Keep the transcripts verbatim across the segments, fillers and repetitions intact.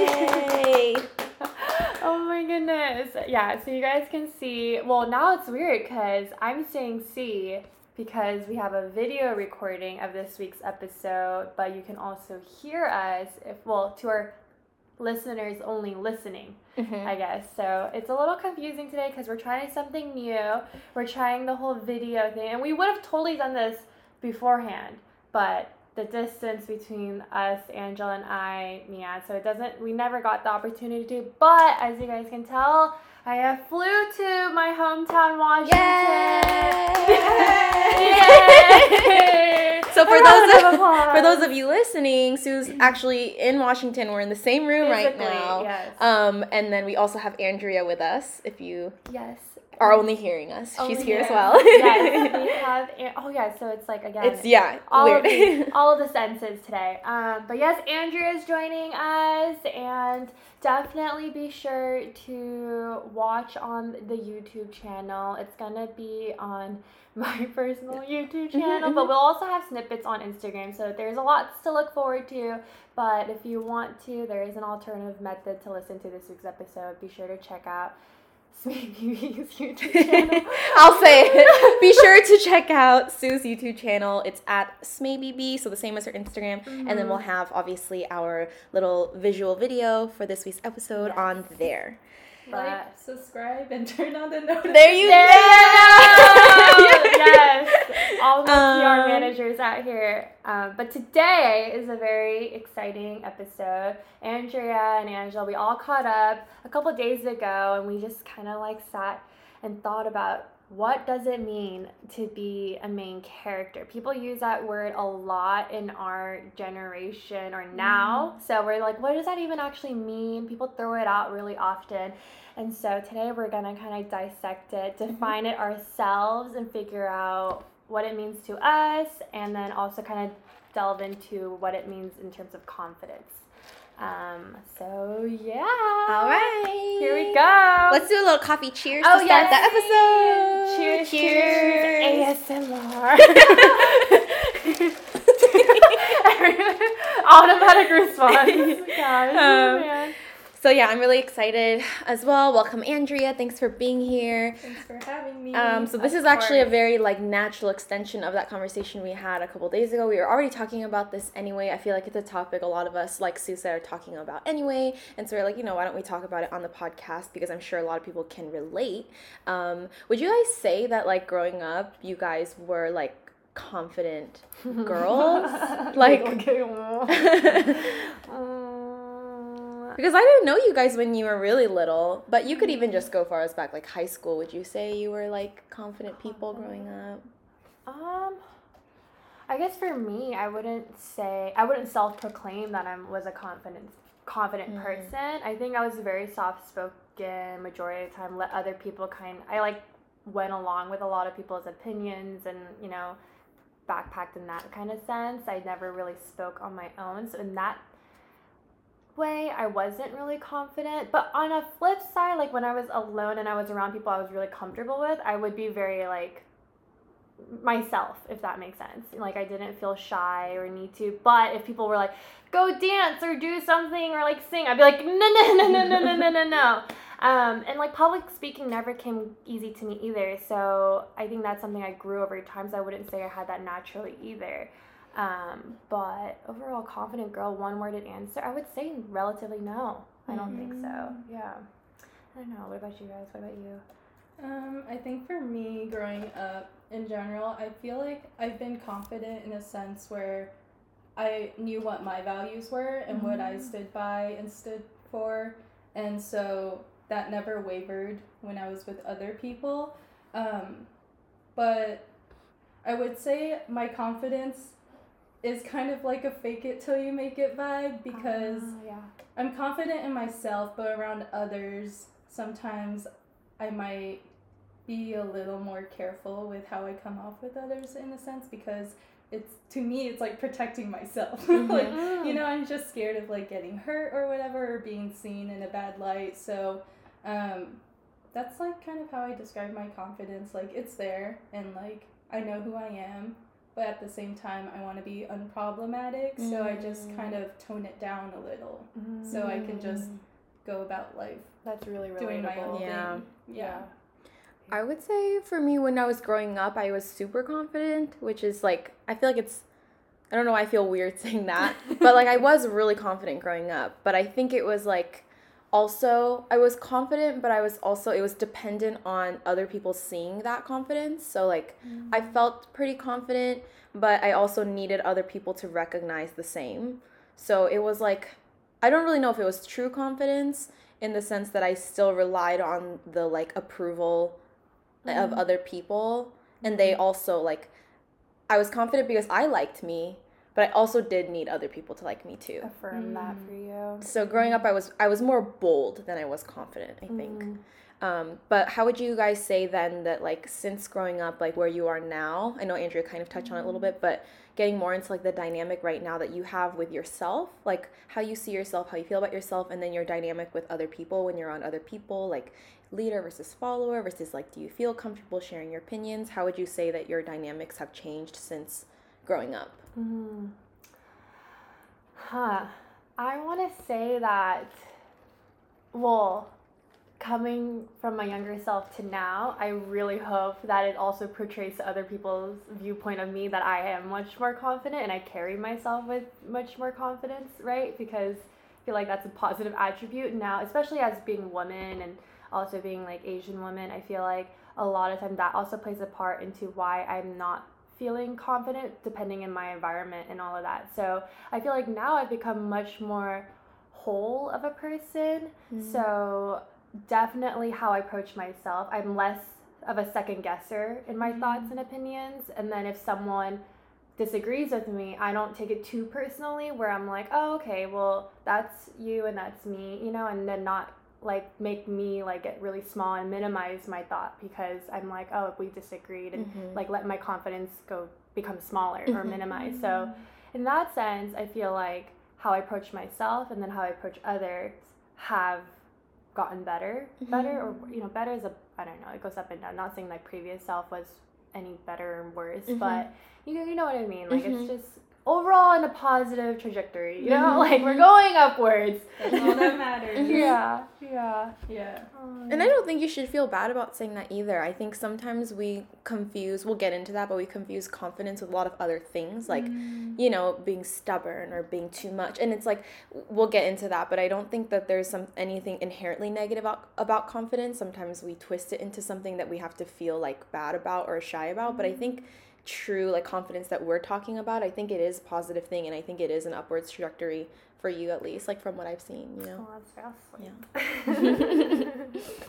Yay! Oh my goodness. Yeah, so you guys can see. Well, now it's weird because I'm saying see because we have a video recording of this week's episode, but you can also hear us, if well, to our listeners only listening, mm-hmm. I guess. So it's a little confusing today because we're trying something new. We're trying the whole video thing, and we would have totally done this beforehand, but the distance between us, Angela and I, Mia, so it doesn't, we never got the opportunity to, but as you guys can tell, I have flew to my hometown, Washington. Yay! Yay! So for those of, for those of you listening, Sue's actually in Washington. We're in the same room Physically, right now. Yes. Um, and then we also have Andrea with us, if you yes. are only hearing us. Only She's here as well. Yes, we have, An- oh yeah, so it's like, again, it's, yeah, all, weird. Of the, all of the senses today. Um, but yes, Andrea's joining us, and definitely be sure to watch on the YouTube channel. It's going to be on my personal YouTube channel, but we'll also have snippets on Instagram, so there's a lot to look forward to. But if you want to, there is an alternative method to listen to this week's episode. Be sure to check out SmayBB's YouTube channel. I'll say it. Be sure to check out Sue's YouTube channel. It's at SmayBB, so the same as her Instagram. Mm-hmm. And then we'll have, obviously, our little visual video for this week's episode yes. on there. Like, subscribe, and turn on the notifications. There you go! Yes! All the um, P R managers out here. Um, but today is a very exciting episode. Andrea and Angela, we all caught up a couple days ago, and we just kind of like sat and thought about what does it mean to be a main character? People use that word a lot in our generation or now. Mm. So we're like, what does that even actually mean? People throw it out really often. And so today we're going to kind of dissect it, define it ourselves, and figure out what it means to us, and then also kind of delve into what it means in terms of confidence. Um, so yeah. All right. Here we go. Let's do a little coffee cheers oh, to start yes. the episode. Cheers, cheers. A S M R. Automatic response. Gosh, um, man. So yeah, I'm really excited as well. Welcome, Andrea. Thanks for being here. Thanks for having me. Um, so this of is actually course. a very like natural extension of that conversation we had a couple days ago. We were already talking about this anyway. I feel like it's a topic a lot of us, like Sue said, are talking about anyway. And so we're like, you know, why don't we talk about it on the podcast? Because I'm sure a lot of people can relate. Um, would you guys say that like growing up, you guys were like confident girls? Like. Because I didn't know you guys when you were really little, but you could even just go far as back, like high school. Would you say you were like confident people growing up? Um, I guess for me, I wouldn't say I wouldn't self-proclaim that I was a confident confident mm-hmm. person. I think I was very soft-spoken majority of the time. Let other people kind. I like went along with a lot of people's opinions, and you know, backpacked in that kind of sense. I never really spoke on my own, so in that way I wasn't really confident. But on a flip side, like when I was alone and I was around people I was really comfortable with, I would be very like myself, if that makes sense. Like I didn't feel shy or need to. But if people were like, go dance or do something or like sing, I'd be like, no no no no no no no no no. Um, and like public speaking never came easy to me either. So I think that's something I grew over time, so I wouldn't say I had that naturally either. Um, but overall confident girl, one worded answer, I would say relatively no. I don't mm-hmm. think so. Yeah. I don't know. What about you guys? What about you? Um, I think for me growing up in general, I feel like I've been confident in a sense where I knew what my values were and mm-hmm. what I stood by and stood for. And so that never wavered when I was with other people. Um, but I would say my confidence is kind of like a fake it till you make it vibe, because uh, yeah. I'm confident in myself, but around others, sometimes I might be a little more careful with how I come off with others in a sense, because it's, to me, it's like protecting myself. Mm-hmm. Like, you know, I'm just scared of like getting hurt or whatever, or being seen in a bad light. So um, that's like kind of how I describe my confidence. Like it's there, and like I know who I am. but at the same time I want to be unproblematic, mm. so I just kind of tone it down a little, mm. so I can just go about life. That's really relatable. Doing my own yeah. thing. Yeah. yeah. I would say for me, when I was growing up, I was super confident, which is like, I feel like it's, I don't know why I feel weird saying that, but like I was really confident growing up, but I think it was like, also, I was confident, but I was also, it was dependent on other people seeing that confidence. So like, mm. I felt pretty confident, but I also needed other people to recognize the same. So it was like, I don't really know if it was true confidence in the sense that I still relied on the like approval mm. of other people. And they also like, I was confident because I liked me, but I also did need other people to like me too. Affirm mm. that for you. So growing up, I was I was more bold than I was confident, I think. Mm. Um, but how would you guys say then that like since growing up, like where you are now, I know Andrea kind of touched mm. on it a little bit, but getting more into like the dynamic right now that you have with yourself, like how you see yourself, how you feel about yourself, and then your dynamic with other people when you're on other people, like leader versus follower versus like do you feel comfortable sharing your opinions? How would you say that your dynamics have changed since growing up? Mm. Huh. I want to say that, well, coming from my younger self to now, I really hope that it also portrays to other people's viewpoint of me that I am much more confident and I carry myself with much more confidence, right? Because I feel like that's a positive attribute now, especially as being a woman and also being like Asian woman. I feel like a lot of time that also plays a part into why I'm not feeling confident depending in my environment and all of that. So I feel like now I've become much more whole of a person. Mm-hmm. So definitely how I approach myself, I'm less of a second guesser in my mm-hmm. thoughts and opinions. And then if someone disagrees with me, I don't take it too personally where I'm like, oh, okay, well, that's you and that's me, you know, and then not like make me like get really small and minimize my thought because I'm like, oh, if we disagreed and mm-hmm. like let my confidence go become smaller or minimized. So in that sense, I feel like how I approach myself and then how I approach others have gotten better, better mm-hmm. or, you know, better is a, I don't know, it goes up and down. I'm not saying like previous self was any better or worse, mm-hmm. but you you know what I mean? Like mm-hmm. it's just overall in a positive trajectory, you know, mm-hmm. like we're going upwards. That's all that matters. yeah, yeah, yeah. Um, and I don't think you should feel bad about saying that either. I think sometimes we confuse, we'll get into that, but we confuse confidence with a lot of other things, like, mm. you know, being stubborn or being too much. And it's like, we'll get into that, but I don't think that there's some anything inherently negative about, about confidence. Sometimes we twist it into something that we have to feel like bad about or shy about, mm. but I think true like confidence that we're talking about, I think it is a positive thing, and I think it is an upwards trajectory for you, at least like from what I've seen, you know. Oh, that's fascinating. Yeah.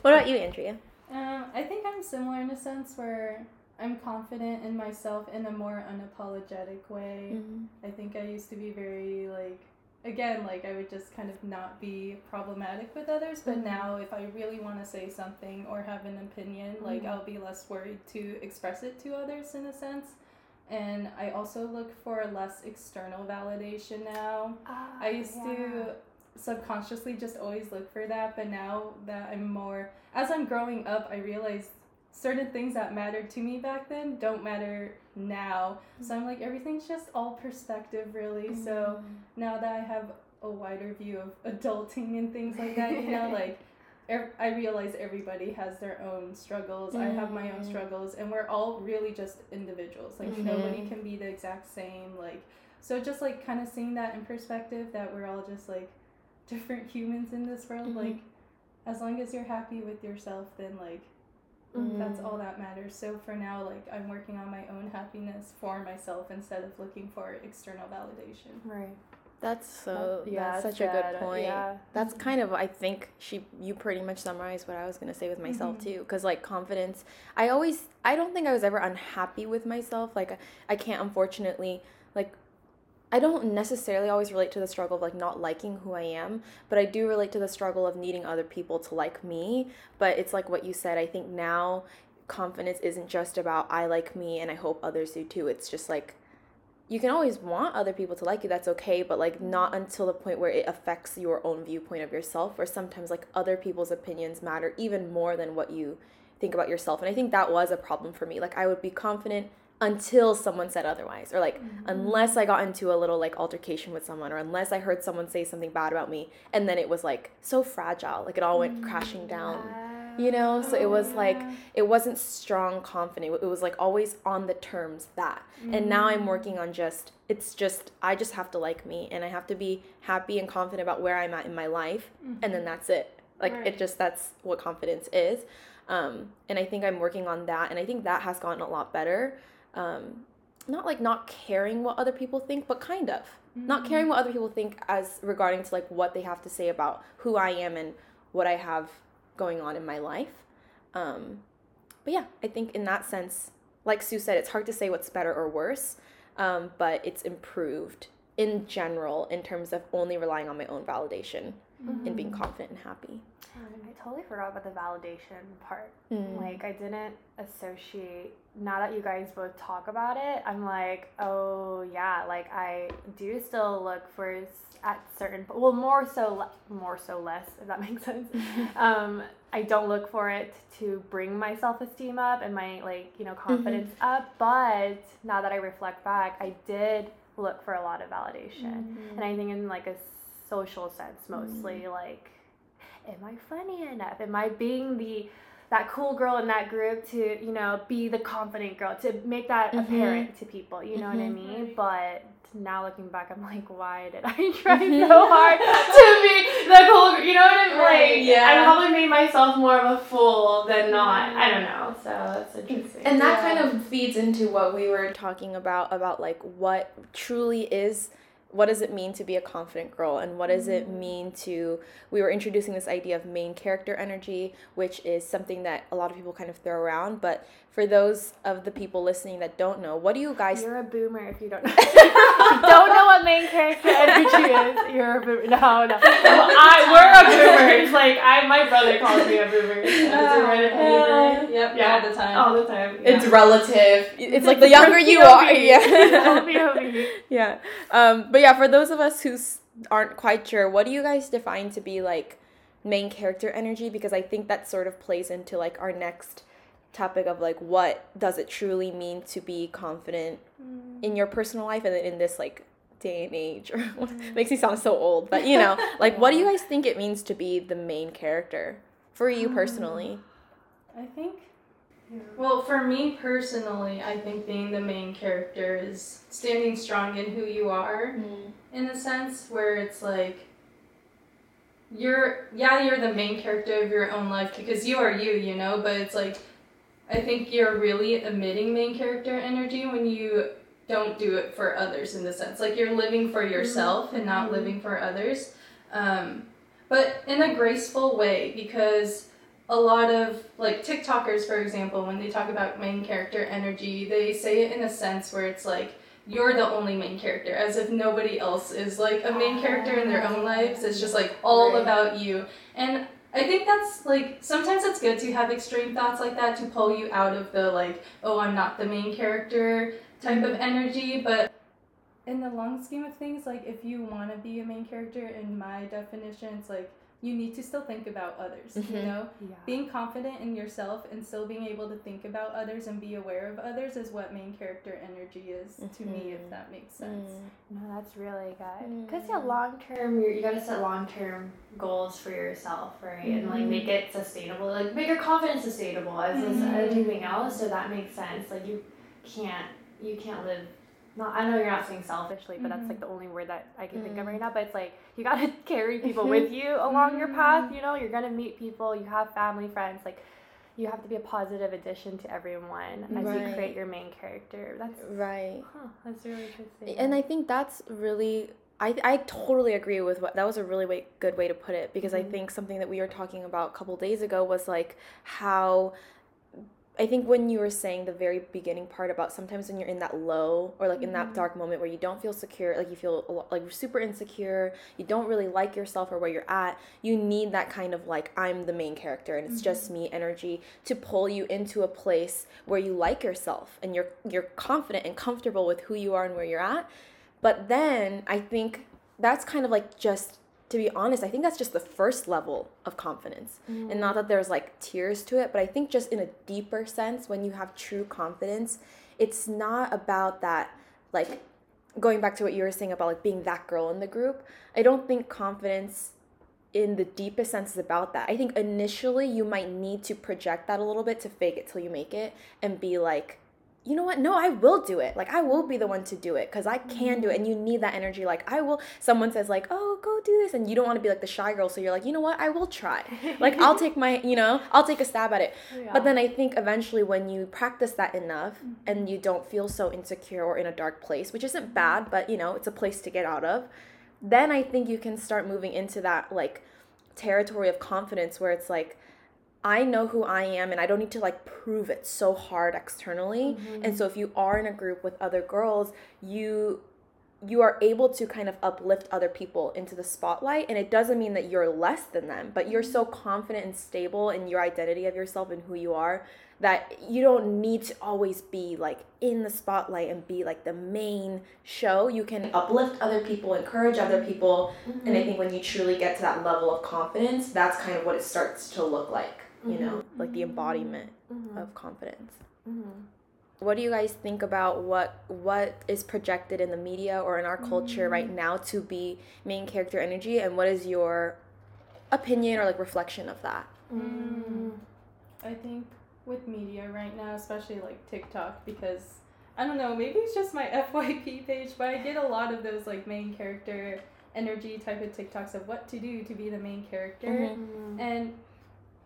What about you, Andrea? um I think I'm similar in a sense where I'm confident in myself in a more unapologetic way. Mm-hmm. I think I used to be very like, again, like I would just kind of not be problematic with others, but mm-hmm. now if I really want to say something or have an opinion, mm-hmm. like I'll be less worried to express it to others in a sense. And I also look for less external validation now. Ah, I used yeah. to subconsciously just always look for that, but now that I'm more, as I'm growing up, I realized certain things that mattered to me back then don't matter now. Mm-hmm. So I'm like, everything's just all perspective, really. Mm-hmm. So now that I have a wider view of adulting and things like that, you know, like er- I realize everybody has their own struggles. Mm-hmm. I have my own struggles, and we're all really just individuals. Like mm-hmm. nobody can be the exact same. Like, so just like kind of seeing that in perspective, that we're all just like different humans in this world. Mm-hmm. Like, as long as you're happy with yourself, then like, mm. that's all that matters. So for now, like, I'm working on my own happiness for myself instead of looking for external validation. Right. That's so, that, yeah, that's such a good point. Yeah. That's kind of, I think she, you pretty much summarized what I was going to say with myself mm-hmm. too. Because like confidence, I always, I don't think I was ever unhappy with myself. Like I can't, unfortunately, like I don't necessarily always relate to the struggle of like not liking who I am, but I do relate to the struggle of needing other people to like me. But it's like what you said, I think now confidence isn't just about I like me and I hope others do too. It's just like you can always want other people to like you, that's okay, but like not until the point where it affects your own viewpoint of yourself, or sometimes like other people's opinions matter even more than what you think about yourself. And I think that was a problem for me. Like I would be confident until someone said otherwise, or like mm-hmm. unless I got into a little like altercation with someone, or unless I heard someone say something bad about me, and then it was like so fragile, like it all went mm-hmm. crashing down, yeah. you know. So it was like, it wasn't strong, confident. It was like always on the terms that, mm-hmm. and now I'm working on just, it's just, I just have to like me, and I have to be happy and confident about where I'm at in my life, mm-hmm. and then that's it. Like right. it just, that's what confidence is. Um, and I think I'm working on that, and I think that has gotten a lot better. Um, not like not caring what other people think, but kind of mm-hmm. not caring what other people think as regarding to like what they have to say about who I am and what I have going on in my life. Um, but yeah, I think in that sense, like Sue said, it's hard to say what's better or worse, um, but it's improved in general in terms of only relying on my own validation mm-hmm. and being confident and happy. I totally forgot about the validation part. Mm. Like, I didn't associate, now that you guys both talk about it, I'm like, oh, yeah, like, I do still look for, at certain, well, more so, le- more so less, if that makes sense. um, I don't look for it to bring my self-esteem up and my, like, you know, confidence mm-hmm. up, but now that I reflect back, I did look for a lot of validation. Mm-hmm. And I think in, like, a social sense, mostly, mm-hmm. like, am I funny enough? Am I being the that cool girl in that group to, you know, be the confident girl, to make that mm-hmm. apparent to people, you know mm-hmm. what I mean? But now looking back, I'm like, why did I try so hard to be the cool girl? You know what I mean? Right, like, yeah. I probably made myself more of a fool than not. I don't know. So that's interesting. And that yeah. kind of feeds into what we were talking about, about like what truly is, what does it mean to be a confident girl, and what does it mean to, we were introducing this idea of main character energy, which is something that a lot of people kind of throw around, but for those of the people listening that don't know, what do you guys... You're a boomer if you don't know. If you don't know what main character energy is, you're a boomer. No, no. Well, I, we're a boomer. It's like, I, my brother calls me a boomer. It's a right of boomer. Yep, yeah. all the time. All the time. Yeah. It's relative. It's like the younger you are. Yeah. Yeah. Um, but yeah, for those of us who aren't quite sure, what do you guys define to be like main character energy? Because I think that sort of plays into like our next topic of like, what does it truly mean to be confident mm. in your personal life and in this like day and age? It makes me sound so old, but you know, like yeah. what do you guys think it means to be the main character for you um, personally? I think, yeah. well, for me personally, I think being the main character is standing strong in who you are mm. in a sense where it's like, you're, yeah, you're the main character of your own life because you are you, you know, but it's like, I think you're really emitting main character energy when you don't do it for others in the sense. Like, you're living for yourself mm-hmm. and not living for others. Um, but in a graceful way, because a lot of, like, TikTokers, for example, when they talk about main character energy, they say it in a sense where it's like, you're the only main character, as if nobody else is, like, a main character in their own lives. It's just, like, all right. about you. And I think that's, like, sometimes it's good to have extreme thoughts like that to pull you out of the, like, oh, I'm not the main character type mm-hmm. of energy, but in the long scheme of things, like, if you want to be a main character, in my definition, it's, like, you need to still think about others, mm-hmm. you know? Yeah. Being confident in yourself and still being able to think about others and be aware of others is what main character energy is mm-hmm. to me, if that makes sense. Mm. No, that's really good. Because yeah, long-term, you gotta set long-term goals for yourself, right? Mm-hmm. And, like, make it sustainable. Like, make your confidence sustainable as mm-hmm. anything else, so that makes sense. Like, you can't, you can't live... Not, I know you're not saying selfishly, but mm-hmm. that's, like, the only word that I can mm-hmm. think of right now. But it's, like, you got to carry people with you along mm-hmm. your path, you know? You're going to meet people. You have family, friends. Like, you have to be a positive addition to everyone as right. you create your main character. That's right. Huh, that's really interesting. And I think that's really... I I totally agree with what... That was a really way, good way to put it. Because mm-hmm. I think something that we were talking about a couple days ago was, like, how... I think when you were saying the very beginning part about sometimes when you're in that low or like mm-hmm. in that dark moment where you don't feel secure, like you feel like super insecure, you don't really like yourself or where you're at, you need that kind of like, I'm the main character and it's mm-hmm. just me energy to pull you into a place where you like yourself and you're you're confident and comfortable with who you are and where you're at. But then I think that's kind of like just, to be honest, I think that's just the first level of confidence. Mm. And not that there's like tiers to it, but I think just in a deeper sense, when you have true confidence it's not about that, like, going back to what you were saying about, like, being that girl in the group. I don't think confidence in the deepest sense is about that. I think initially you might need to project that a little bit to fake it till you make it and be like, you know what? No, I will do it. Like, I will be the one to do it because I can do it. And you need that energy. Like, I will. Someone says, like, oh, go do this. And you don't want to be like the shy girl. So you're like, you know what? I will try. Like, I'll take my, you know, I'll take a stab at it. Yeah. But then I think eventually when you practice that enough mm-hmm. and you don't feel so insecure or in a dark place, which isn't bad, but, you know, it's a place to get out of, then I think you can start moving into that, like, territory of confidence where it's like, I know who I am and I don't need to, like, prove it so hard externally. Mm-hmm. And so if you are in a group with other girls, you you are able to kind of uplift other people into the spotlight. And it doesn't mean that you're less than them, but you're so confident and stable in your identity of yourself and who you are that you don't need to always be, like, in the spotlight and be, like, the main show. You can uplift other people, encourage other people. Mm-hmm. And I think when you truly get to that level of confidence, that's kind of what it starts to look like. You know, mm-hmm. like the embodiment mm-hmm. of confidence. Mm-hmm. What do you guys think about what what is projected in the media or in our culture mm-hmm. right now to be main character energy, and what is your opinion or, like, reflection of that? Mm. I think with media right now, especially, like, TikTok, because I don't know, maybe it's just my F Y P page, but I get a lot of those, like, main character energy type of TikToks of what to do to be the main character mm-hmm. and.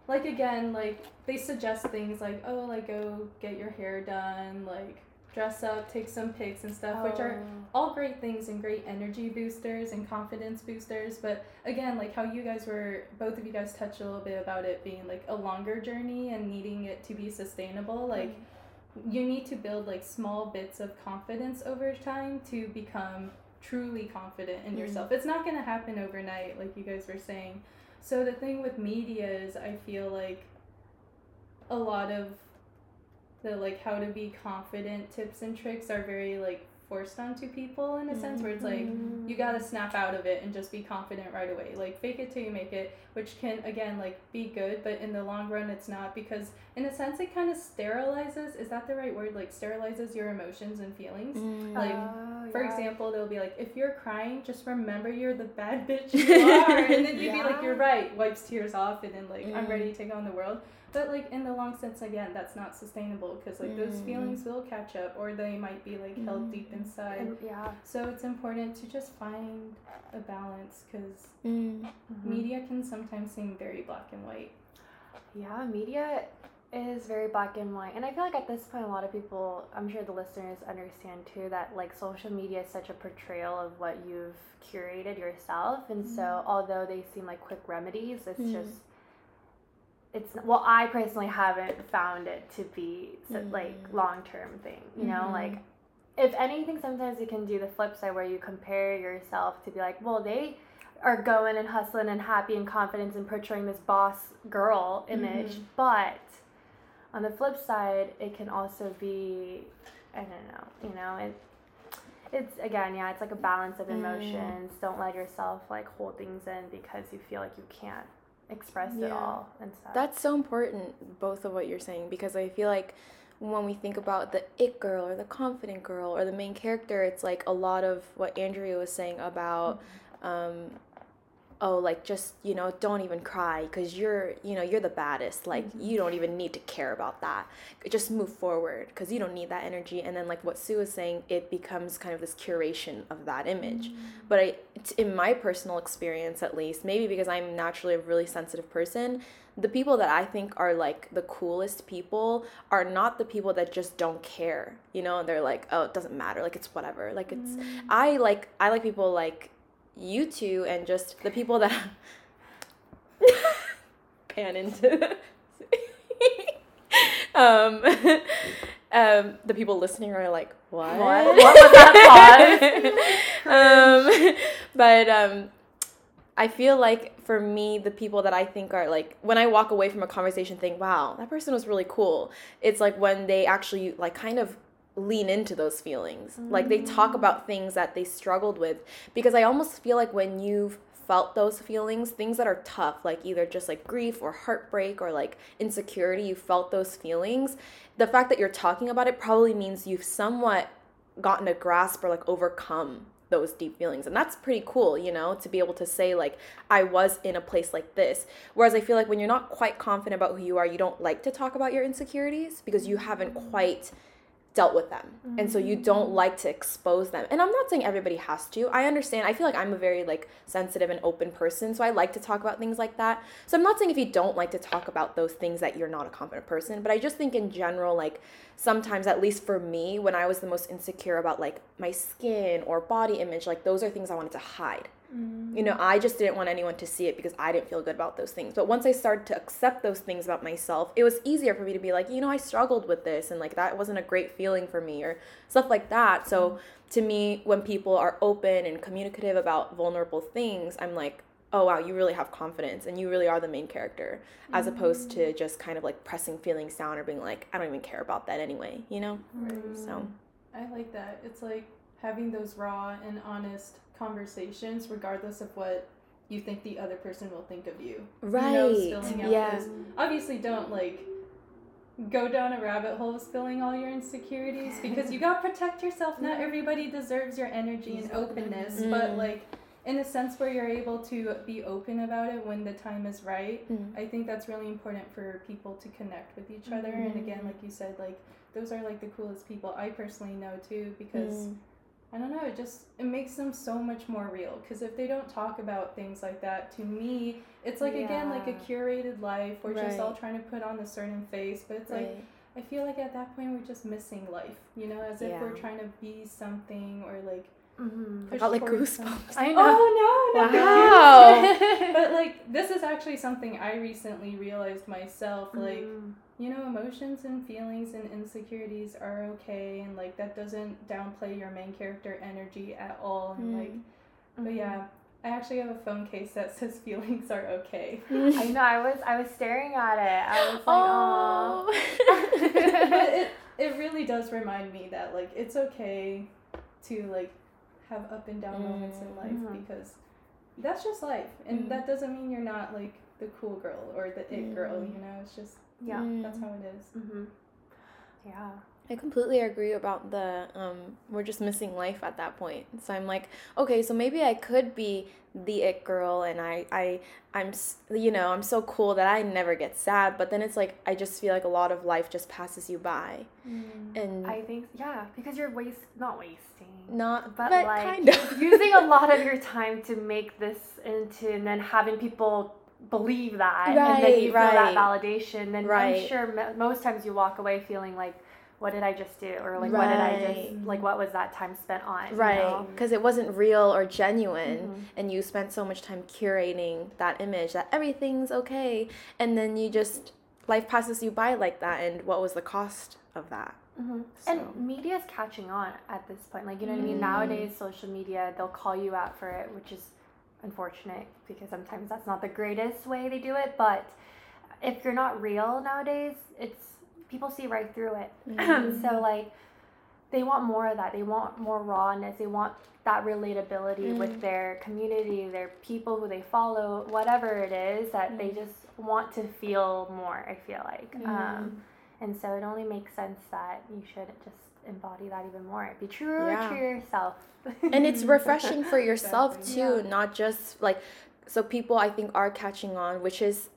Like, again, like, they suggest things like, oh, like, go get your hair done, like, dress up, take some pics and stuff, oh. which are all great things and great energy boosters and confidence boosters. But, again, like, how you guys were, both of you guys touched a little bit about it being, like, a longer journey and needing it to be sustainable. Like, mm-hmm. you need to build, like, small bits of confidence over time to become truly confident in mm-hmm. yourself. It's not going to happen overnight, like you guys were saying. So the thing with media is I feel like a lot of the, like, how to be confident tips and tricks are very, like, forced onto people in a sense where it's like you gotta snap out of it and just be confident right away. Like, fake it till you make it, which can, again, like, be good, but in the long run it's not, because in a sense it kind of sterilizes, is that the right word? Like, sterilizes your emotions and feelings. Mm. Like, uh, for yeah. example, they'll be like, if you're crying, just remember you're the bad bitch you are, and then you'd yeah. be like, you're right, wipes tears off, and then, like, mm. I'm ready to take on the world. But, like, in the long sense, again, that's not sustainable because, like, mm. those feelings will catch up, or they might be, like, mm. held deep inside. And, yeah. So it's important to just find a balance because mm. mm-hmm. media can sometimes seem very black and white. Yeah, media is very black and white. And I feel like at this point, a lot of people, I'm sure the listeners understand too, that, like, social media is such a portrayal of what you've curated yourself. And mm. so although they seem like quick remedies, it's mm. just... It's, well, I personally haven't found it to be, so, like, long-term thing, you know, mm-hmm. like, if anything, sometimes you can do the flip side where you compare yourself to be like, well, they are going and hustling and happy and confident and portraying this boss girl image, mm-hmm. but on the flip side, it can also be, I don't know, you know, it, it's, again, yeah, it's like a balance of emotions, mm. don't let yourself, like, hold things in because you feel like you can't express yeah. it all and stuff. That's so important, both of what you're saying, because I feel like when we think about the it girl or the confident girl or the main character, it's like a lot of what Andrea was saying about mm-hmm. um oh, like, just, you know, don't even cry because you're, you know, you're the baddest. Like, mm-hmm. you don't even need to care about that. Just move forward because you don't need that energy. And then, like, what Sue was saying, it becomes kind of this curation of that image. Mm-hmm. But I, in my personal experience, at least, maybe because I'm naturally a really sensitive person, the people that I think are, like, the coolest people are not the people that just don't care, you know? And they're like, oh, it doesn't matter. Like, it's whatever. Like, it's, mm-hmm. I like, I like people like, you two and just the people that pan into um, um, the people listening are like, what? What, what was that pause? um, but um, I feel like for me, the people that I think are like, when I walk away from a conversation, think, wow, that person was really cool. It's like when they actually like kind of lean into those feelings. Mm-hmm. Like they talk about things that they struggled with, because I almost feel like when you've felt those feelings, things that are tough, like either just like grief or heartbreak or like insecurity, you felt those feelings, the fact that you're talking about it probably means you've somewhat gotten a grasp or like overcome those deep feelings. And that's pretty cool, you know, to be able to say like, I was in a place like this. Whereas I feel like when you're not quite confident about who you are, you don't like to talk about your insecurities because you haven't quite dealt with them. Mm-hmm. And so you don't like to expose them. And I'm not saying everybody has to. I understand. I feel like I'm a very like sensitive and open person. So I like to talk about things like that. So I'm not saying if you don't like to talk about those things that you're not a confident person, but I just think in general, like sometimes, at least for me, when I was the most insecure about like my skin or body image, like those are things I wanted to hide. Mm-hmm. You know, I just didn't want anyone to see it because I didn't feel good about those things. But once I started to accept those things about myself, it was easier for me to be like, you know, I struggled with this and like that wasn't a great feeling for me or stuff like that. So mm-hmm. to me, when people are open and communicative about vulnerable things, I'm like, oh, wow, you really have confidence and you really are the main character, as mm-hmm. opposed to just kind of like pressing feelings down or being like, I don't even care about that anyway, you know? Right. So I like that. It's like having those raw and honest conversations regardless of what you think the other person will think of you. Right. You know, spilling out yeah. those. Obviously don't like go down a rabbit hole of spilling all your insecurities because you gotta protect yourself. Not everybody deserves your energy and openness, mm. but like in a sense where you're able to be open about it when the time is right. Mm. I think that's really important for people to connect with each other. Mm. And again, like you said, like those are like the coolest people I personally know too, because mm. I don't know, it just, it makes them so much more real, because if they don't talk about things like that, to me, it's like, yeah. again, like a curated life, we're right. just all trying to put on a certain face, but it's right. like, I feel like at that point, we're just missing life, you know, as yeah. if we're trying to be something, or like, mm-hmm. I got like goosebumps. I know. Oh no, no. Wow. But like, this is actually something I recently realized myself, like, mm. you know, emotions and feelings and insecurities are okay, and like that doesn't downplay your main character energy at all. And mm. like, but mm-hmm. yeah, I actually have a phone case that says feelings are okay. I know. I was I was staring at it. I was like, oh. But it it really does remind me that like it's okay to like have up and down mm. moments in life, mm-hmm. because that's just life, and mm. that doesn't mean you're not like the cool girl or the it mm. girl. You know, it's just. Yeah, mm. that's how it is. Mm-hmm. Yeah. I completely agree about the, um, we're just missing life at that point. So I'm like, okay, so maybe I could be the it girl and I, I, I'm, you know, I'm so cool that I never get sad. But then it's like, I just feel like a lot of life just passes you by. Mm. And I think, yeah, because you're waste, not wasting. Not, but, but like kind of. Using a lot of your time to make this into, and then having people believe that right, and then you right. feel that validation, then right. I'm sure m- most times you walk away feeling like, what did I just do? Or like, right. what did I just, like, what was that time spent on? Right. Because you know? It wasn't real or genuine, mm-hmm. and you spent so much time curating that image that everything's okay, and then you just, life passes you by like that, and what was the cost of that? Mm-hmm. So. And media's catching on at this point, like, you know mm-hmm. what I mean? Nowadays, social media, they'll call you out for it, which is unfortunate, because sometimes that's not the greatest way they do it, but if you're not real nowadays, it's people see right through it. Mm-hmm. So like they want more of that, they want more rawness, they want that relatability mm. with their community, their people who they follow, whatever it is that mm. they just want to feel more, I feel like. Mm. Um, and so it only makes sense that you should just embody that even more. Be true yeah. to yourself. And it's refreshing for yourself exactly. too, yeah. not just like, so people I think are catching on, which is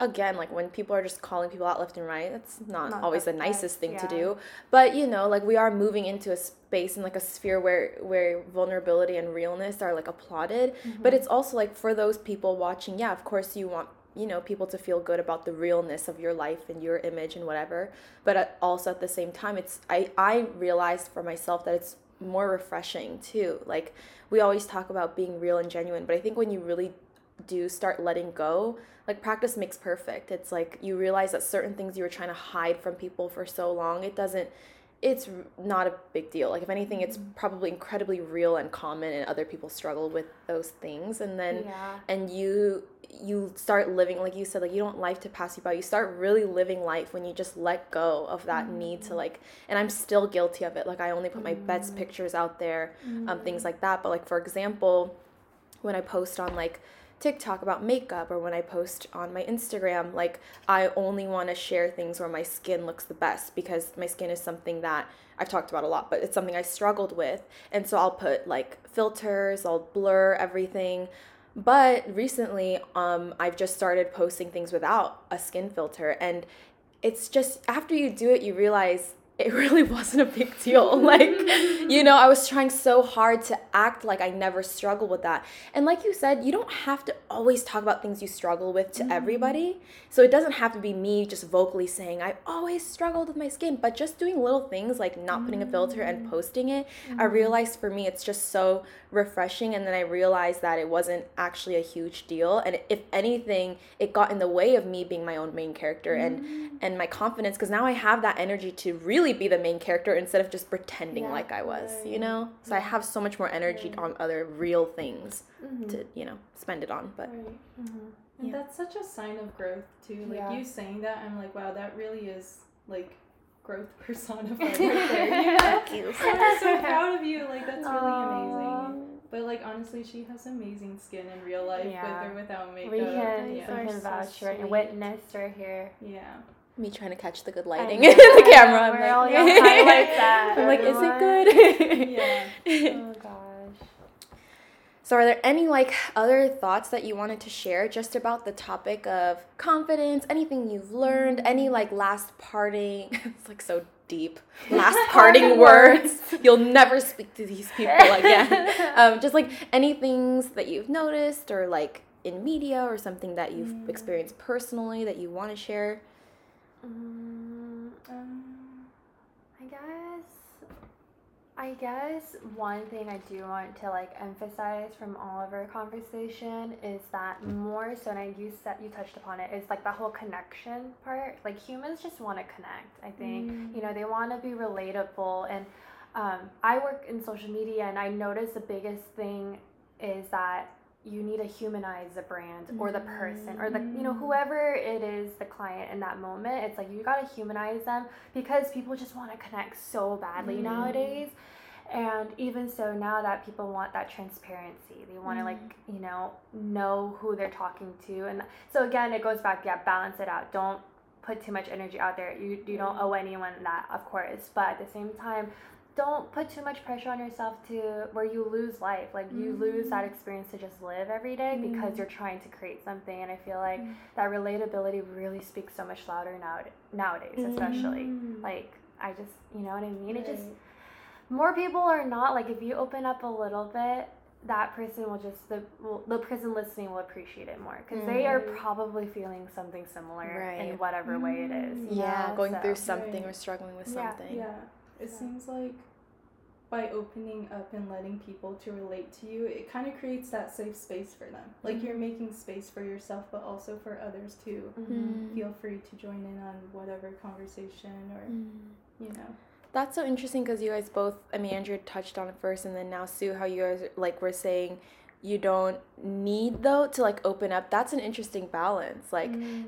again, like when people are just calling people out left and right, that's not, not always the nicest thing yeah. to do. But you know, like we are moving into a space and like a sphere where where vulnerability and realness are like applauded. Mm-hmm. But it's also like for those people watching, yeah, of course you want, you know, people to feel good about the realness of your life and your image and whatever. But also at the same time, it's I, I realized for myself that it's more refreshing too. Like we always talk about being real and genuine, but I think when you really do start letting go, like practice makes perfect. It's like you realize that certain things you were trying to hide from people for so long, it doesn't, it's not a big deal. Like if anything, it's probably incredibly real and common, and other people struggle with those things. And then yeah. and you you start living, like you said, like you don't want life to pass you by. You start really living life when you just let go of that mm-hmm. need to like, and I'm still guilty of it. Like I only put my mm-hmm. best pictures out there, mm-hmm. um, things like that. But like, for example, when I post on like TikTok about makeup or when I post on my Instagram, like I only want to share things where my skin looks the best, because my skin is something that I've talked about a lot, but it's something I struggled with. And so I'll put like filters, I'll blur everything. But recently, um, I've just started posting things without a skin filter. And it's just, after you do it, you realize it really wasn't a big deal. Like, you know, I was trying so hard to act like I never struggled with that. And like you said, you don't have to always talk about things you struggle with to mm-hmm. everybody. So it doesn't have to be me just vocally saying, I always struggled with my skin, but just doing little things like not mm-hmm. putting a filter and posting it. Mm-hmm. I realized for me, it's just so refreshing. And then I realized that it wasn't actually a huge deal. And if anything, it got in the way of me being my own main character mm-hmm. and, and my confidence, because now I have that energy to really be the main character instead of just pretending yeah. like I was, you know? So I have so much more energy yeah. on other real things mm-hmm. to, you know, spend it on. But right. mm-hmm. yeah. And that's such a sign of growth too. Like yeah. you saying that, I'm like, wow, that really is like growth personified right there. You know? Thank you. I'm so proud of you. Like that's really Aww. amazing. But like honestly, she has amazing skin in real life yeah. with or without makeup. We can, yeah. we can vouch so right. witness right here. Yeah. Me trying to catch the good lighting in the camera. I'm We're like, all like that. I'm like, everyone. Is it good? Yeah. Oh gosh. So, are there any like other thoughts that you wanted to share just about the topic of confidence? Anything you've learned? Any like last parting? It's like so deep. Last parting words. You'll never speak to these people again. Um, just like any things that you've noticed or like in media or something that you've mm. experienced personally that you want to share. Um, um, I guess, I guess one thing I do want to like emphasize from all of our conversation is that more so, and I you said you touched upon it, is like that whole connection part. Like humans just want to connect. I think mm. you know they want to be relatable, and um, I work in social media, and I notice the biggest thing is that you need to humanize the brand or the person or the, you know, whoever it is, the client in that moment. It's like you got to humanize them because people just want to connect so badly mm. nowadays. And even so now that people want that transparency, they want to mm. like, you know, know who they're talking to. And so again, it goes back, yeah, balance it out. Don't put too much energy out there. You, you don't owe anyone that, of course, but at the same time, don't put too much pressure on yourself to where you lose life. Like you mm. lose that experience to just live every day because mm. you're trying to create something. And I feel like mm. that relatability really speaks so much louder now nowadays, especially mm. like I just, you know what I mean? Right. It just, more people are not like, if you open up a little bit, that person will just, the will, the person listening will appreciate it more because mm. they are probably feeling something similar right. in whatever mm. way it is. Yeah. Know? Going so. through something right. or struggling with something. Yeah. yeah. It yeah. seems like by opening up and letting people to relate to you, it kind of creates that safe space for them. Like mm-hmm. you're making space for yourself, but also for others too. Mm-hmm. Feel free to join in on whatever conversation or, mm-hmm. you know. That's so interesting because you guys both, I mean, Andrew touched on it first and then now Sue, how you guys like were saying you don't need though to like open up. That's an interesting balance. Like mm.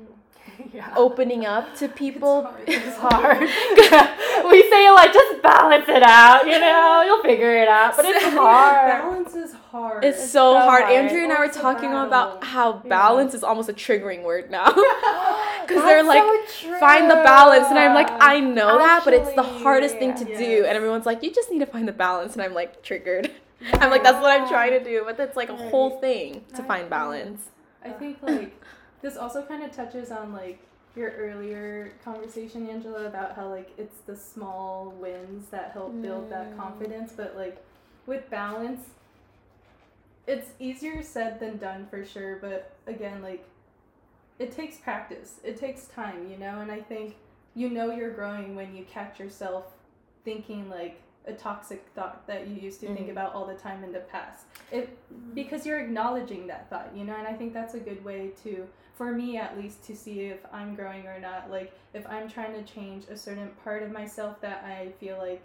yeah. opening up to people is hard. It's hard. We say like just balance it out, you know, you'll figure it out. But it's hard. Balance is hard. It's, it's so, so hard. hard. Andrew and I were talking battle. about how balance yeah. is almost a triggering word now. Because they're like, so find the balance. And I'm like, I know Actually, that, but it's the hardest thing to yes. do. And everyone's like, you just need to find the balance. And I'm like, triggered. Yeah. I'm like, that's what I'm trying to do. But that's like a whole thing to find balance. I think like this also kind of touches on like your earlier conversation, Angela, about how like it's the small wins that help build that confidence. But like with balance, it's easier said than done for sure. But again, like it takes practice. It takes time, you know? And I think you know you're growing when you catch yourself thinking like a toxic thought that you used to mm-hmm. think about all the time in the past. It because you're acknowledging that thought, you know, and I think that's a good way to, for me at least, to see if I'm growing or not. Like if I'm trying to change a certain part of myself that I feel like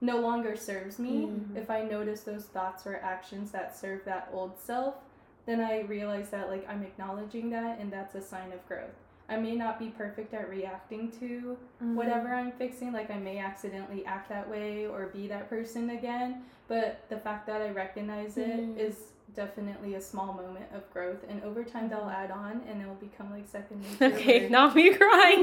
no longer serves me, mm-hmm. if I notice those thoughts or actions that serve that old self, then I realize that like I'm acknowledging that and that's a sign of growth. I may not be perfect at reacting to mm-hmm. whatever I'm fixing. Like I may accidentally act that way or be that person again. But the fact that I recognize mm-hmm. it is definitely a small moment of growth, and over time they'll add on and it'll become like second nature. Okay, where... not me crying.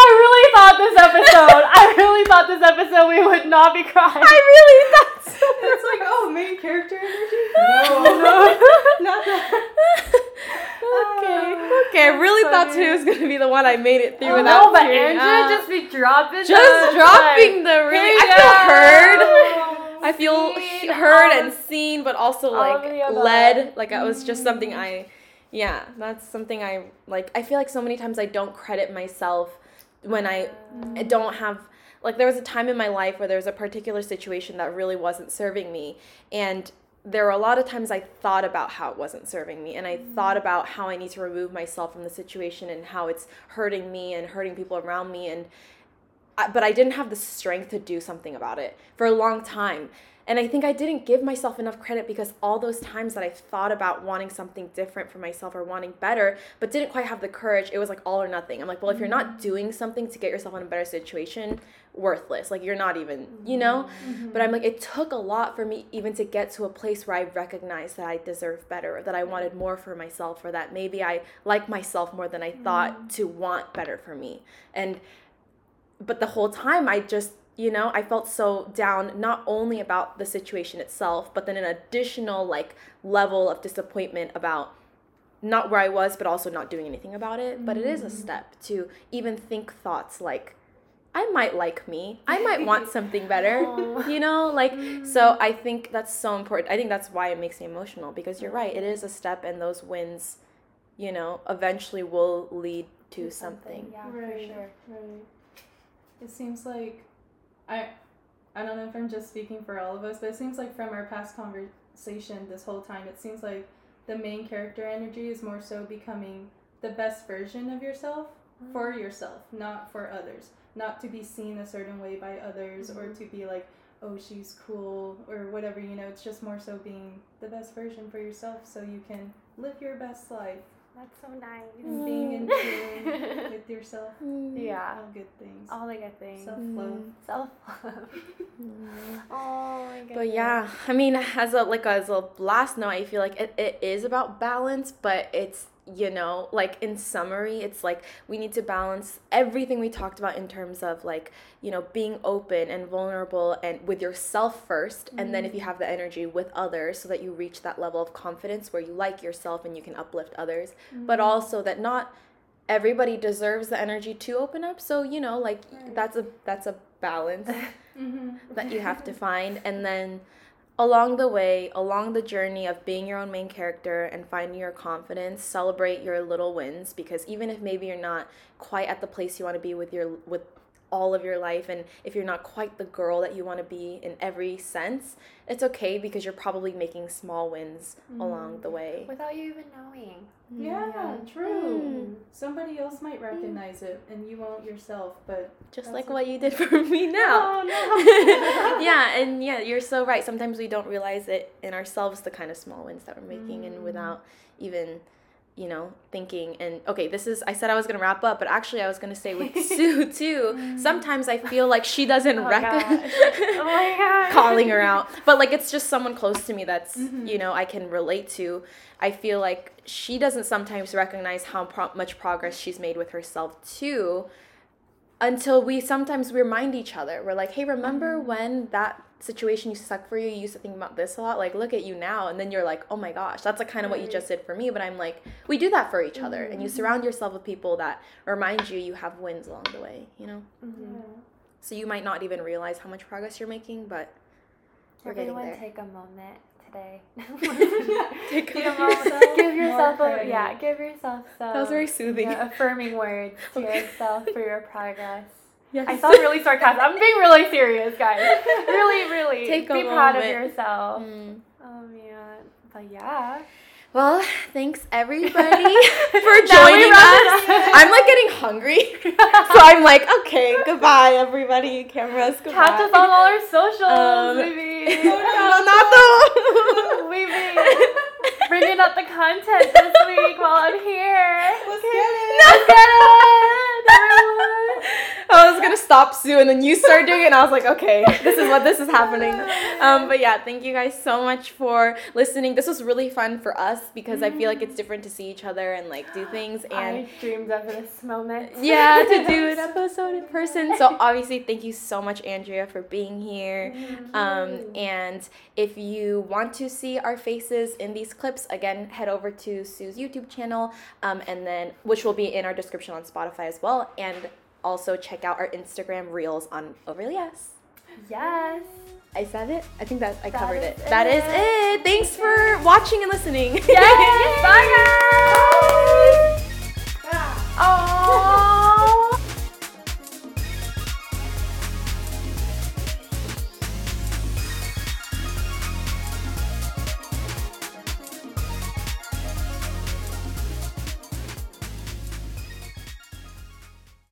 I really thought this episode I really thought this episode we would not be crying. I really thought so. It's like, oh, main character energy? No, no. Not that. Okay. Uh, okay, I really thought today was going to be the one I made it through oh, without no, but Andrea out. Just be dropping just the... Just dropping the... Really, I feel heard. Oh, I feel seen, heard um, and seen, but also, like, led. Like, it was just something I... Yeah, that's something I, like, I feel like so many times I don't credit myself when I don't have... Like, there was a time in my life where there was a particular situation that really wasn't serving me, and... there were a lot of times I thought about how it wasn't serving me, and I thought about how I need to remove myself from the situation and how it's hurting me and hurting people around me, and but I didn't have the strength to do something about it for a long time. And I think I didn't give myself enough credit, because all those times that I thought about wanting something different for myself or wanting better, but didn't quite have the courage, it was like all or nothing. I'm like, well, if you're not doing something to get yourself in a better situation, worthless. Like, you're not even, you know? Mm-hmm. But I'm like, it took a lot for me even to get to a place where I recognized that I deserve better, or that I wanted more for myself, or that maybe I like myself more than I thought mm. to want better for me. And, but the whole time I just... You know, I felt so down, not only about the situation itself, but then an additional, like, level of disappointment about not where I was, but also not doing anything about it. Mm-hmm. But it is a step to even think thoughts like, I might like me. I might want something better, you know? Like, mm-hmm. So I think that's so important. I think that's why it makes me emotional, because you're right. It is a step, and those wins, you know, eventually will lead to Do something. something. Yeah, right, for sure. Right. It seems like... I I don't know if I'm just speaking for all of us, but it seems like from our past conversation this whole time, it seems like the main character energy is more so becoming the best version of yourself mm-hmm. for yourself, not for others. Not to be seen a certain way by others mm-hmm. or to be like, oh, she's cool or whatever, you know. It's just more so being the best version for yourself so you can live your best life. That's so nice. Mm. Being in tune with yourself. Mm. Yeah. All good things. All the good things. Self-love. Mm. Self-love. Mm. Oh my goodness. But yeah, I mean, as a like as a last note, I feel like it, it is about balance, but it's, you know, like, in summary, it's like we need to balance everything we talked about in terms of, like, you know, being open and vulnerable and with yourself first, mm-hmm. and then if you have the energy with others, so that you reach that level of confidence where you like yourself and you can uplift others, mm-hmm. but also that not everybody deserves the energy to open up, so, you know, like, right. that's a that's a balance mm-hmm. that you have to find. And then along the way, along the journey of being your own main character and finding your confidence, celebrate your little wins, because even if maybe you're not quite at the place you want to be with your with all of your life, and if you're not quite the girl that you want to be in every sense, it's okay, because you're probably making small wins mm. along the way. Without you even knowing. Yeah, yeah. True. Mm. Somebody else might recognize mm. it, and you won't yourself, but... Just like what you did for me now. Oh, no. Yeah, and yeah, you're so right. Sometimes we don't realize it in ourselves, the kind of small wins that we're making, mm. and without even... you know, thinking. And okay, this is, I said I was going to wrap up, but actually I was going to say with Sue too, sometimes I feel like she doesn't oh recognize oh calling her out, but like, it's just someone close to me that's, mm-hmm. you know, I can relate to. I feel like she doesn't sometimes recognize how pro- much progress she's made with herself too, until we sometimes remind each other. We're like, hey, remember mm-hmm. when that situation used to suck for you, you used to think about this a lot, like, look at you now. And then you're like, oh my gosh, that's like kind of what you just did for me. But I'm like, we do that for each other, mm-hmm. and you surround yourself with people that remind you you have wins along the way, you know. Mm-hmm. Yeah. So you might not even realize how much progress you're making, but we're getting there. Everyone take a moment today. Take a moment. Give yourself a, yeah, give yourself some, that was very soothing, you know, affirming words to okay. yourself for your progress. Yes. I sound really sarcastic. I'm being really serious, guys. Really, really. Take a Be moment. proud of yourself. Mm. Oh, man. But, yeah. Well, thanks, everybody, for joining us. I'm, like, getting hungry. So I'm like, okay, goodbye, everybody. Cameras, goodbye. Catch us on all our socials, um, baby. Oh, no, baby. Bringing up the content this week while I'm here. Let's get it. No. Let's get it, everyone. I was gonna stop soon, and then you started doing it, and I was like, okay, this is what this is happening. Um, but yeah, thank you guys so much for listening. This was really fun for us because I feel like it's different to see each other and like do things. And I dreamed of this moment. Yeah, to do an episode in person. So obviously, thank you so much, Andrea, for being here. Um, and if you want to see our faces in these clips, again, head over to Sue's YouTube channel, um, and then which will be in our description on Spotify as well, and also check out our Instagram reels on Overly Yes. Yes. I said it. I think that I that covered it. it. That is it. Thanks for watching and listening. Yes. Bye guys.